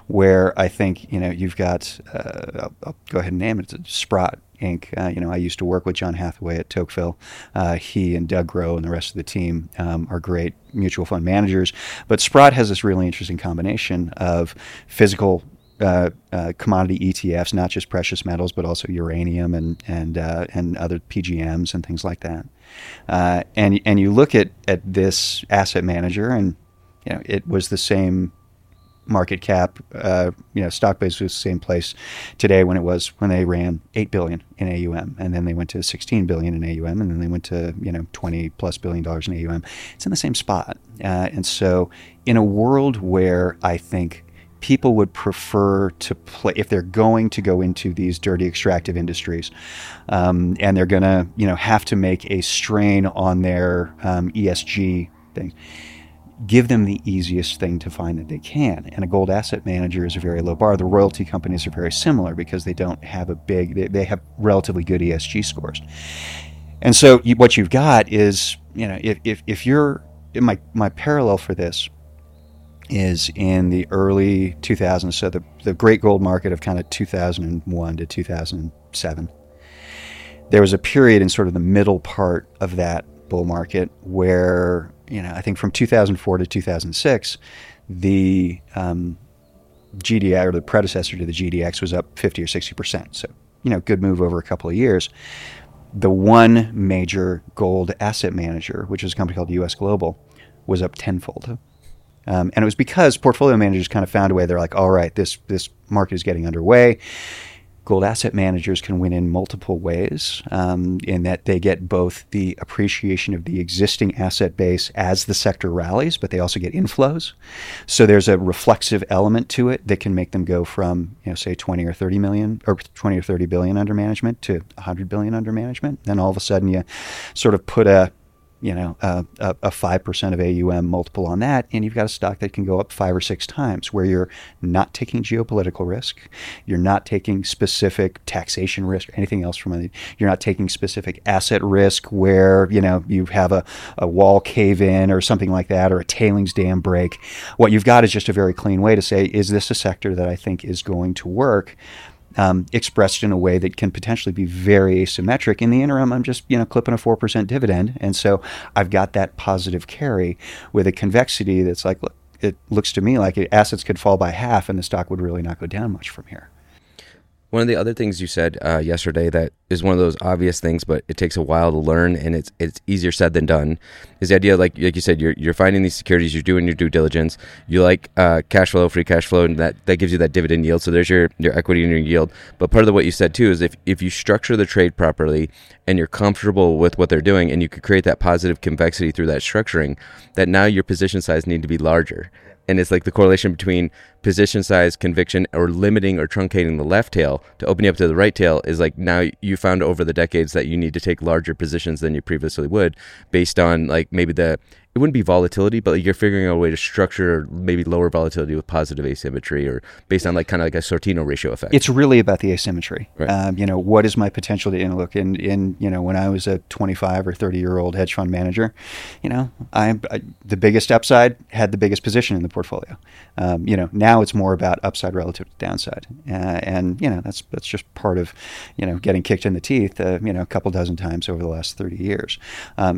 where I think, you've got, I'll go ahead and name it, it's Sprott Inc. I used to work with John Hathaway at Tocqueville. He and Doug Groh and the rest of the team are great mutual fund managers, but Sprott has this really interesting combination of physical commodity ETFs, not just precious metals, but also uranium and other PGMs and things like that. And you look at this asset manager, and it was the same market cap, stock base was the same place today when it was when they ran $8 billion in AUM, and then they went to $16 billion in AUM, and then they went to $20+ billion in AUM. It's in the same spot, and so in a world where I think people would prefer to play, if they're going to go into these dirty extractive industries, and they're going to have to make a strain on their ESG thing, give them the easiest thing to find that they can. And a gold asset manager is a very low bar. The royalty companies are very similar because they don't have a big, they have relatively good ESG scores. And so what you've got is, you know, if you're, my parallel for this is in the early 2000s, so the great gold market of kind of 2001 to 2007. There was a period in sort of the middle part of that bull market where, you know, I think from 2004 to 2006, the GDX, or the predecessor to the GDX, was up 50 or 60%. So, you know, good move over a couple of years. The one major gold asset manager, which was a company called US Global, was up tenfold. And it was because portfolio managers kind of found a way. They're like, all right, this market is getting underway. Gold asset managers can win in multiple ways, in that they get both the appreciation of the existing asset base as the sector rallies, but they also get inflows. So there's a reflexive element to it that can make them go from, you know, say 20 or 30 million or 20 or 30 billion under management to 100 billion under management. Then all of a sudden you sort of put a 5% of AUM multiple on that, and you've got a stock that can go up 5 or 6 times, where you're not taking geopolitical risk, you're not taking specific taxation risk or anything else from it, you're not taking specific asset risk where, you know, you have a wall cave in or something like that, or a tailings dam break. What you've got is just a very clean way to say, is this a sector that I think is going to work? Expressed in a way that can potentially be very asymmetric. In the interim, I'm just, you know, clipping a 4% dividend. And so I've got that positive carry with a convexity that's like, look, it looks to me like assets could fall by half and the stock would really not go down much from here. One of the other things you said yesterday that is one of those obvious things, but it takes a while to learn, and it's easier said than done, is the idea, like you said, you're finding these securities, you're doing your due diligence, you like cash flow, free cash flow, and that gives you that dividend yield. So there's your equity and your yield. But part of what you said too is if you structure the trade properly and you're comfortable with what they're doing, and you could create that positive convexity through that structuring, that now your position size need to be larger. And it's like the correlation between position size, conviction, or limiting or truncating the left tail to opening up to the right tail is like, now you found over the decades that you need to take larger positions than you previously would, based on like maybe it wouldn't be volatility, but like you're figuring out a way to structure maybe lower volatility with positive asymmetry, or based on like kind of like a Sortino ratio effect. It's really about the asymmetry. Right. You know, what is my potential to look in, you know, when I was a 25 or 30 year old hedge fund manager, you know, I the biggest upside had the biggest position in the portfolio. You know, now it's more about upside relative to downside. And, you know, that's just part of, you know, getting kicked in the teeth, you know, a couple dozen times over the last 30 years.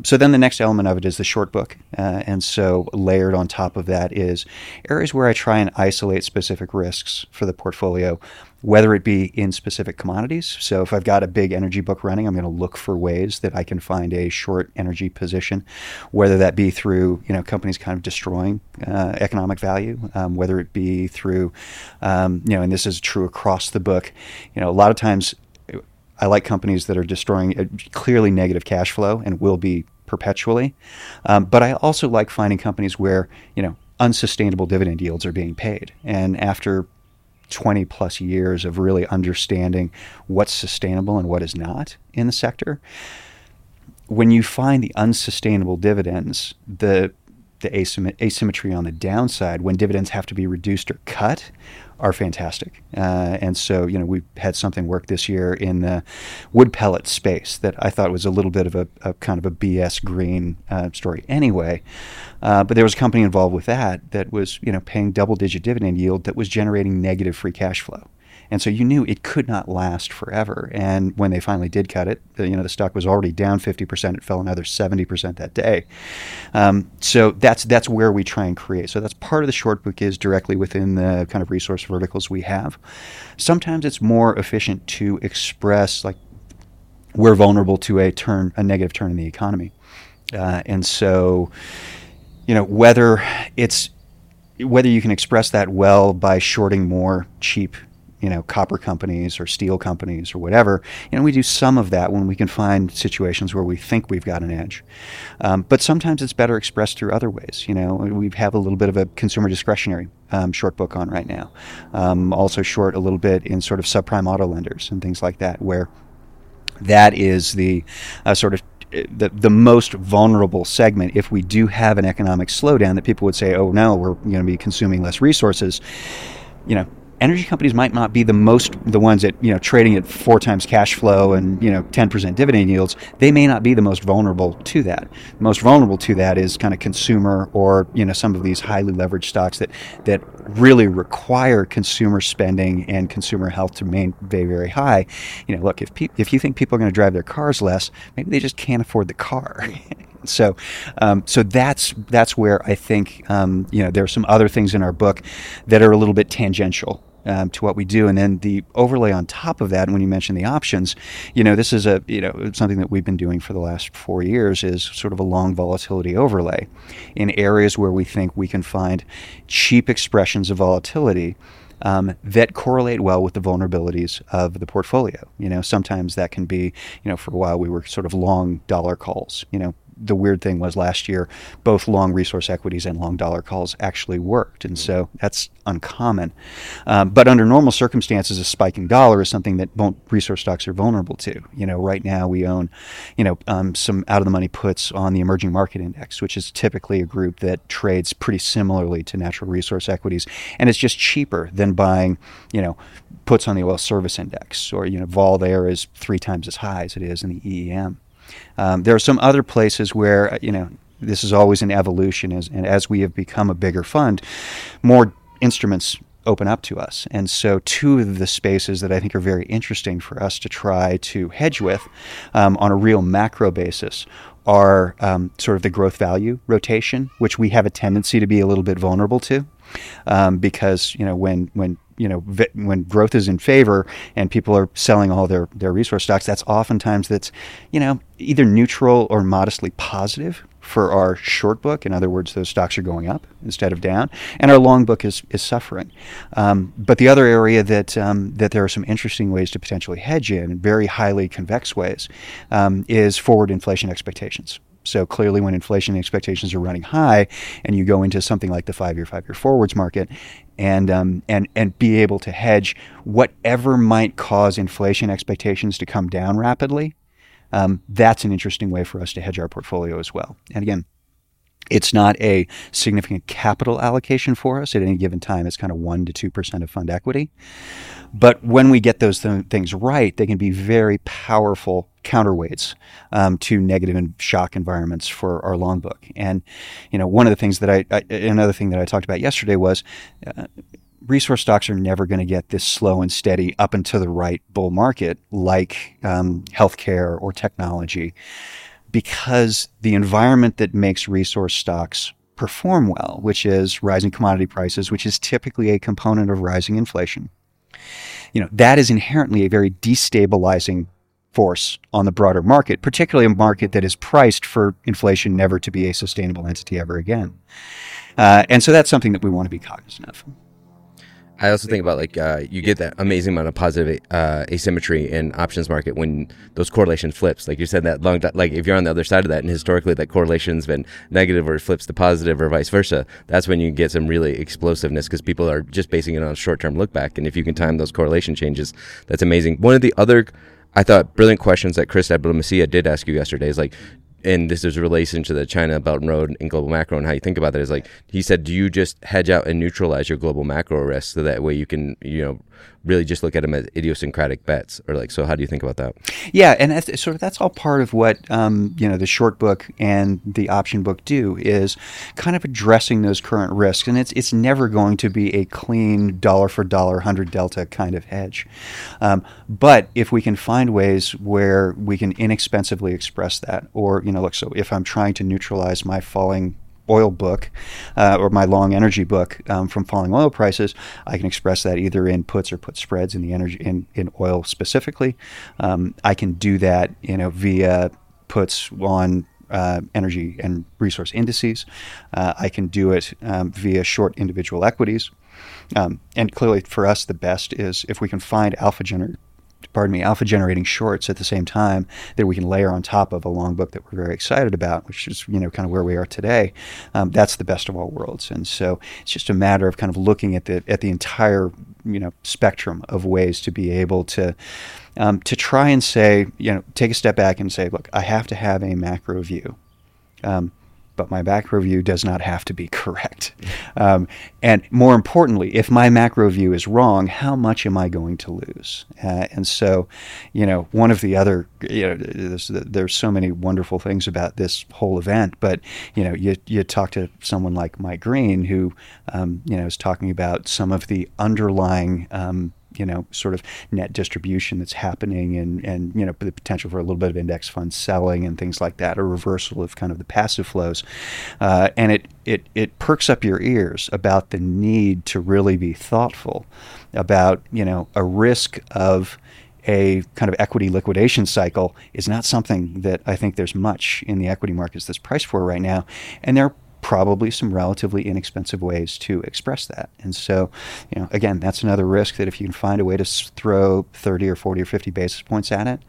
So then the next element of it is the short book. And so layered on top of that is areas where I try and isolate specific risks for the portfolio, whether it be in specific commodities. So if I've got a big energy book running, I'm going to look for ways that I can find a short energy position, whether that be through, you know, companies kind of destroying economic value, whether it be through, you know, and this is true across the book, you know, a lot of times I like companies that are destroying clearly negative cash flow and will be perpetually. But I also like finding companies where, you know, unsustainable dividend yields are being paid. And after 20 plus years of really understanding what's sustainable and what is not in the sector, when you find the unsustainable dividends, the asymmetry on the downside, when dividends have to be reduced or cut, are fantastic. And so, you know, we had something work this year in the wood pellet space that I thought was a little bit of a kind of a BS green story anyway. But there was a company involved with that was, you know, paying double-digit dividend yield that was generating negative free cash flow. And so you knew it could not last forever. And when they finally did cut it, you know, the stock was already down 50%. It fell another 70% that day. So that's where we try and create. So that's part of the short book, is directly within the kind of resource verticals we have. Sometimes it's more efficient to express, like, we're vulnerable to a negative turn in the economy. And so, you know, whether you can express that well by shorting more cheap, you know, copper companies or steel companies or whatever. And we do some of that when we can find situations where we think we've got an edge. But sometimes it's better expressed through other ways. You know, we have a little bit of a consumer discretionary short book on right now. Also short a little bit in sort of subprime auto lenders and things like that, where that is the sort of the most vulnerable segment, if we do have an economic slowdown that people would say, oh no, we're going to be consuming less resources, you know, energy companies might not be the ones that, you know, trading at 4 times cash flow and, you know, 10% dividend yields. They may not be the most vulnerable to that. The most vulnerable to that is kind of consumer or, you know, some of these highly leveraged stocks that really require consumer spending and consumer health to remain very, very high. You know, look, if you think people are going to drive their cars less, maybe they just can't afford the car. So that's where I think, you know, there are some other things in our book that are a little bit tangential to what we do. And then the overlay on top of that, and when you mention the options, you know, this is something that we've been doing for the last 4 years is sort of a long volatility overlay in areas where we think we can find cheap expressions of volatility that correlate well with the vulnerabilities of the portfolio. You know, sometimes that can be, you know, for a while we were sort of long dollar calls. You know, the weird thing was last year, both long resource equities and long dollar calls actually worked. And so that's uncommon. But under normal circumstances, a spiking dollar is something that resource stocks are vulnerable to. You know, right now we own, you know, some out of the money puts on the emerging market index, which is typically a group that trades pretty similarly to natural resource equities. And it's just cheaper than buying, you know, puts on the oil service index, or, you know, vol there is 3 times as high as it is in the EEM. There are some other places where, you know, this is always an evolution, as we have become a bigger fund, more instruments open up to us. And so 2 of the spaces that I think are very interesting for us to try to hedge with on a real macro basis are sort of the growth value rotation, which we have a tendency to be a little bit vulnerable to because, you know, when growth is in favor and people are selling all their resource stocks, that's oftentimes you know, either neutral or modestly positive for our short book. In other words, those stocks are going up instead of down, and our long book is suffering. But the other area that there are some interesting ways to potentially hedge in, very highly convex ways, is forward inflation expectations. So clearly when inflation expectations are running high and you go into something like the five-year forwards market and be able to hedge whatever might cause inflation expectations to come down rapidly, that's an interesting way for us to hedge our portfolio as well. And again, it's not a significant capital allocation for us at any given time. It's kind of 1% to 2% of fund equity. But when we get those things right, they can be very powerful counterweights to negative and shock environments for our long book. And, you know, one of the things that another thing that I talked about yesterday was resource stocks are never going to get this slow and steady up and to the right bull market like healthcare or technology, because the environment that makes resource stocks perform well, which is rising commodity prices, which is typically a component of rising inflation, you know, that is inherently a very destabilizing force on the broader market, particularly a market that is priced for inflation never to be a sustainable entity ever again. And so that's something that we want to be cognizant of. I also think about, like, you get that amazing amount of positive asymmetry in options market when those correlation flips. Like you said, that long, like if you're on the other side of that, and historically that correlation's been negative or flips to positive or vice versa, that's when you get some really explosiveness, because people are just basing it on a short-term look back. And if you can time those correlation changes, that's amazing. One of the other, I thought, brilliant questions that Chris Abdelmasia did ask you yesterday is, like, and this is in relation to the China Belt and Road and global macro and how you think about that, is, like, he said, do you just hedge out and neutralize your global macro risk so that way you can, you know, really just look at them as idiosyncratic bets? Or, like, so how do you think about that? Yeah, and that's sort of, that's all part of what, you know, the short book and the option book do, is kind of addressing those current risks. And it's never going to be a clean dollar for dollar, 100 delta kind of hedge. But if we can find ways where we can inexpensively express that, or, you know, look, so if I'm trying to neutralize my falling oil book or my long energy book from falling oil prices, I can express that either in puts or put spreads in the energy in oil specifically. I can do that, you know, via puts on energy and resource indices. I can do it via short individual equities. And clearly, for us, the best is if we can find alpha alpha-generating shorts at the same time that we can layer on top of a long book that we're very excited about, which is, you know, kind of where we are today. That's the best of all worlds. And so it's just a matter of kind of looking at the entire, you know, spectrum of ways to be able to try and say, you know, take a step back and say, look, I have to have a macro view. But my macro view does not have to be correct. And more importantly, if my macro view is wrong, how much am I going to lose? And so, you know, one of the other, you know, there's so many wonderful things about this whole event, but, you know, you talk to someone like Mike Green, who, you know, is talking about some of the underlying, you know, sort of net distribution that's happening and, you know, the potential for a little bit of index fund selling and things like that, a reversal of kind of the passive flows. And it perks up your ears about the need to really be thoughtful about, you know, a risk of a kind of equity liquidation cycle is not something that I think there's much in the equity markets that's priced for right now. And there are probably some relatively inexpensive ways to express that. And so, you know, again, that's another risk that if you can find a way to throw 30 or 40 or 50 basis points at it,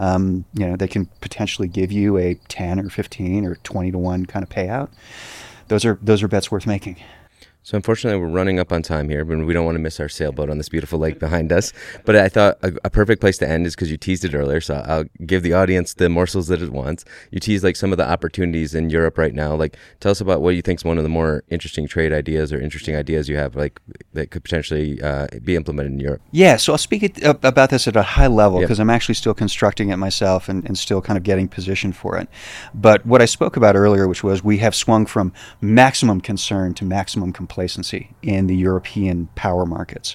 you know, they can potentially give you a 10 or 15 or 20 to 1 kind of payout. Those are bets worth making. So unfortunately, we're running up on time here, but we don't want to miss our sailboat on this beautiful lake behind us. But I thought a perfect place to end is because you teased it earlier, so I'll give the audience the morsels that it wants. You teased like some of the opportunities in Europe right now. Like, tell us about what you think is one of the more interesting trade ideas or interesting ideas you have, like that could potentially be implemented in Europe. Yeah, so I'll speak about this at a high level because I'm actually still constructing it myself and still kind of getting positioned for it. But what I spoke about earlier, which was we have swung from maximum concern to maximum complacency in the European power markets.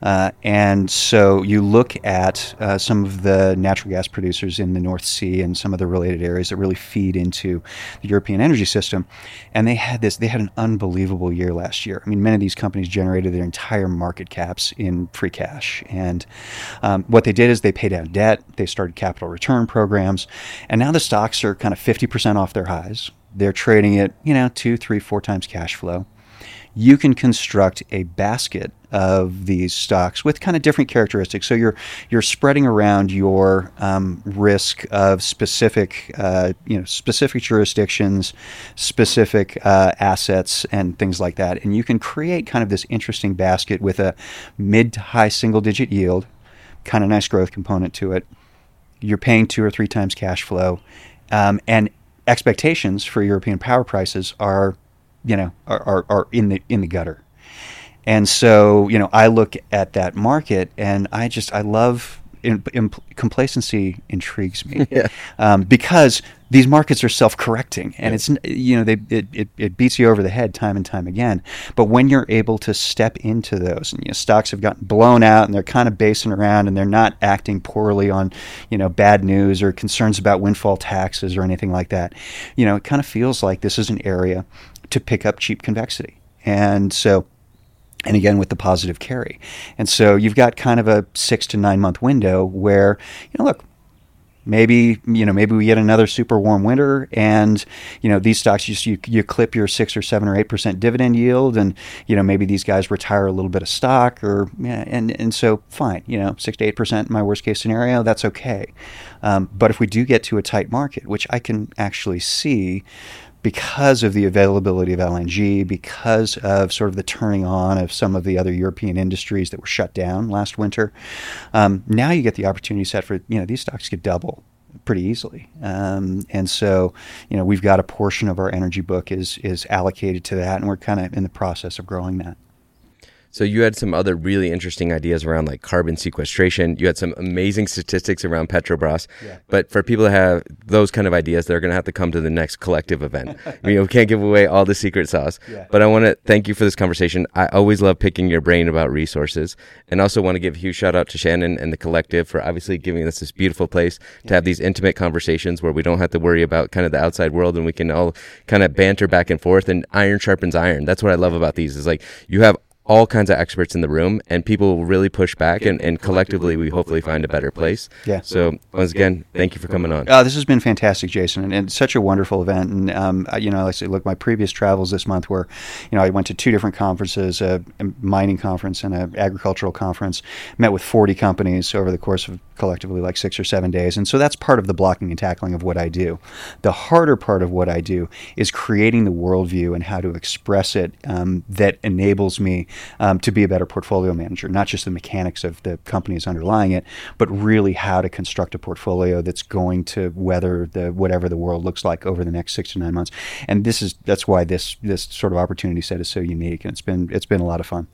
And so you look at some of the natural gas producers in the North Sea and some of the related areas that really feed into the European energy system. And they had an unbelievable year last year. I mean, many of these companies generated their entire market caps in free cash. And what they did is they paid down debt, they started capital return programs, and now the stocks are kind of 50% off their highs. They're trading at, you know, 2, 3, 4 times cash flow. You can construct a basket of these stocks with kind of different characteristics. So you're spreading around your risk of specific, you know, specific jurisdictions, specific assets, and things like that. And you can create kind of this interesting basket with a mid to high single digit yield, kind of nice growth component to it. You're paying 2 or 3 times cash flow, and expectations for European power prices are, you know, are in the gutter. And so, you know, I look at that market and I love complacency intrigues me because these markets are self-correcting and it's, you know, it beats you over the head time and time again. But when you're able to step into those and, you know, stocks have gotten blown out and they're kind of basing around and they're not acting poorly on, you know, bad news or concerns about windfall taxes or anything like that, you know, it kind of feels like this is an area to pick up cheap convexity. And so, and again, with the positive carry. And so you've got kind of a 6 to 9 month window where, you know, look, maybe we get another super warm winter and, you know, these stocks, you clip your 6 or 7 or 8% dividend yield and, you know, maybe these guys retire a little bit of stock or, yeah, and so fine, you know, 6 to 8% in my worst case scenario, that's okay. But if we do get to a tight market, which I can actually see, because of the availability of LNG, because of sort of the turning on of some of the other European industries that were shut down last winter, now you get the opportunity set for, you know, these stocks could double pretty easily. And so, you know, we've got a portion of our energy book is allocated to that, and we're kind of in the process of growing that. So you had some other really interesting ideas around like carbon sequestration. You had some amazing statistics around Petrobras. Yeah. But for people that have those kind of ideas, they're going to have to come to the next collective event. I mean, we can't give away all the secret sauce. Yeah. But I want to thank you for this conversation. I always love picking your brain about resources. And also want to give a huge shout out to Shannon and the collective for obviously giving us this beautiful place to have these intimate conversations where we don't have to worry about kind of the outside world and we can all kind of banter back and forth. And iron sharpens iron. That's what I love about these is like you have all kinds of experts in the room, and people will really push back, and collectively we hopefully find a better place. Yeah. So once again, thank you for coming on. This has been fantastic, Jason, and such a wonderful event. And you know, like I said, look, my previous travels this month were, you know, I went to two different conferences, a mining conference and an agricultural conference, met with 40 companies over the course of collectively like 6 or 7 days. And so that's part of the blocking and tackling of what I do. The harder part of what I do is creating the worldview and how to express it that enables me to be a better portfolio manager, not just the mechanics of the companies underlying it, but really how to construct a portfolio that's going to weather the whatever the world looks like over the next 6 to 9 months. And that's why this sort of opportunity set is so unique, and it's been a lot of fun.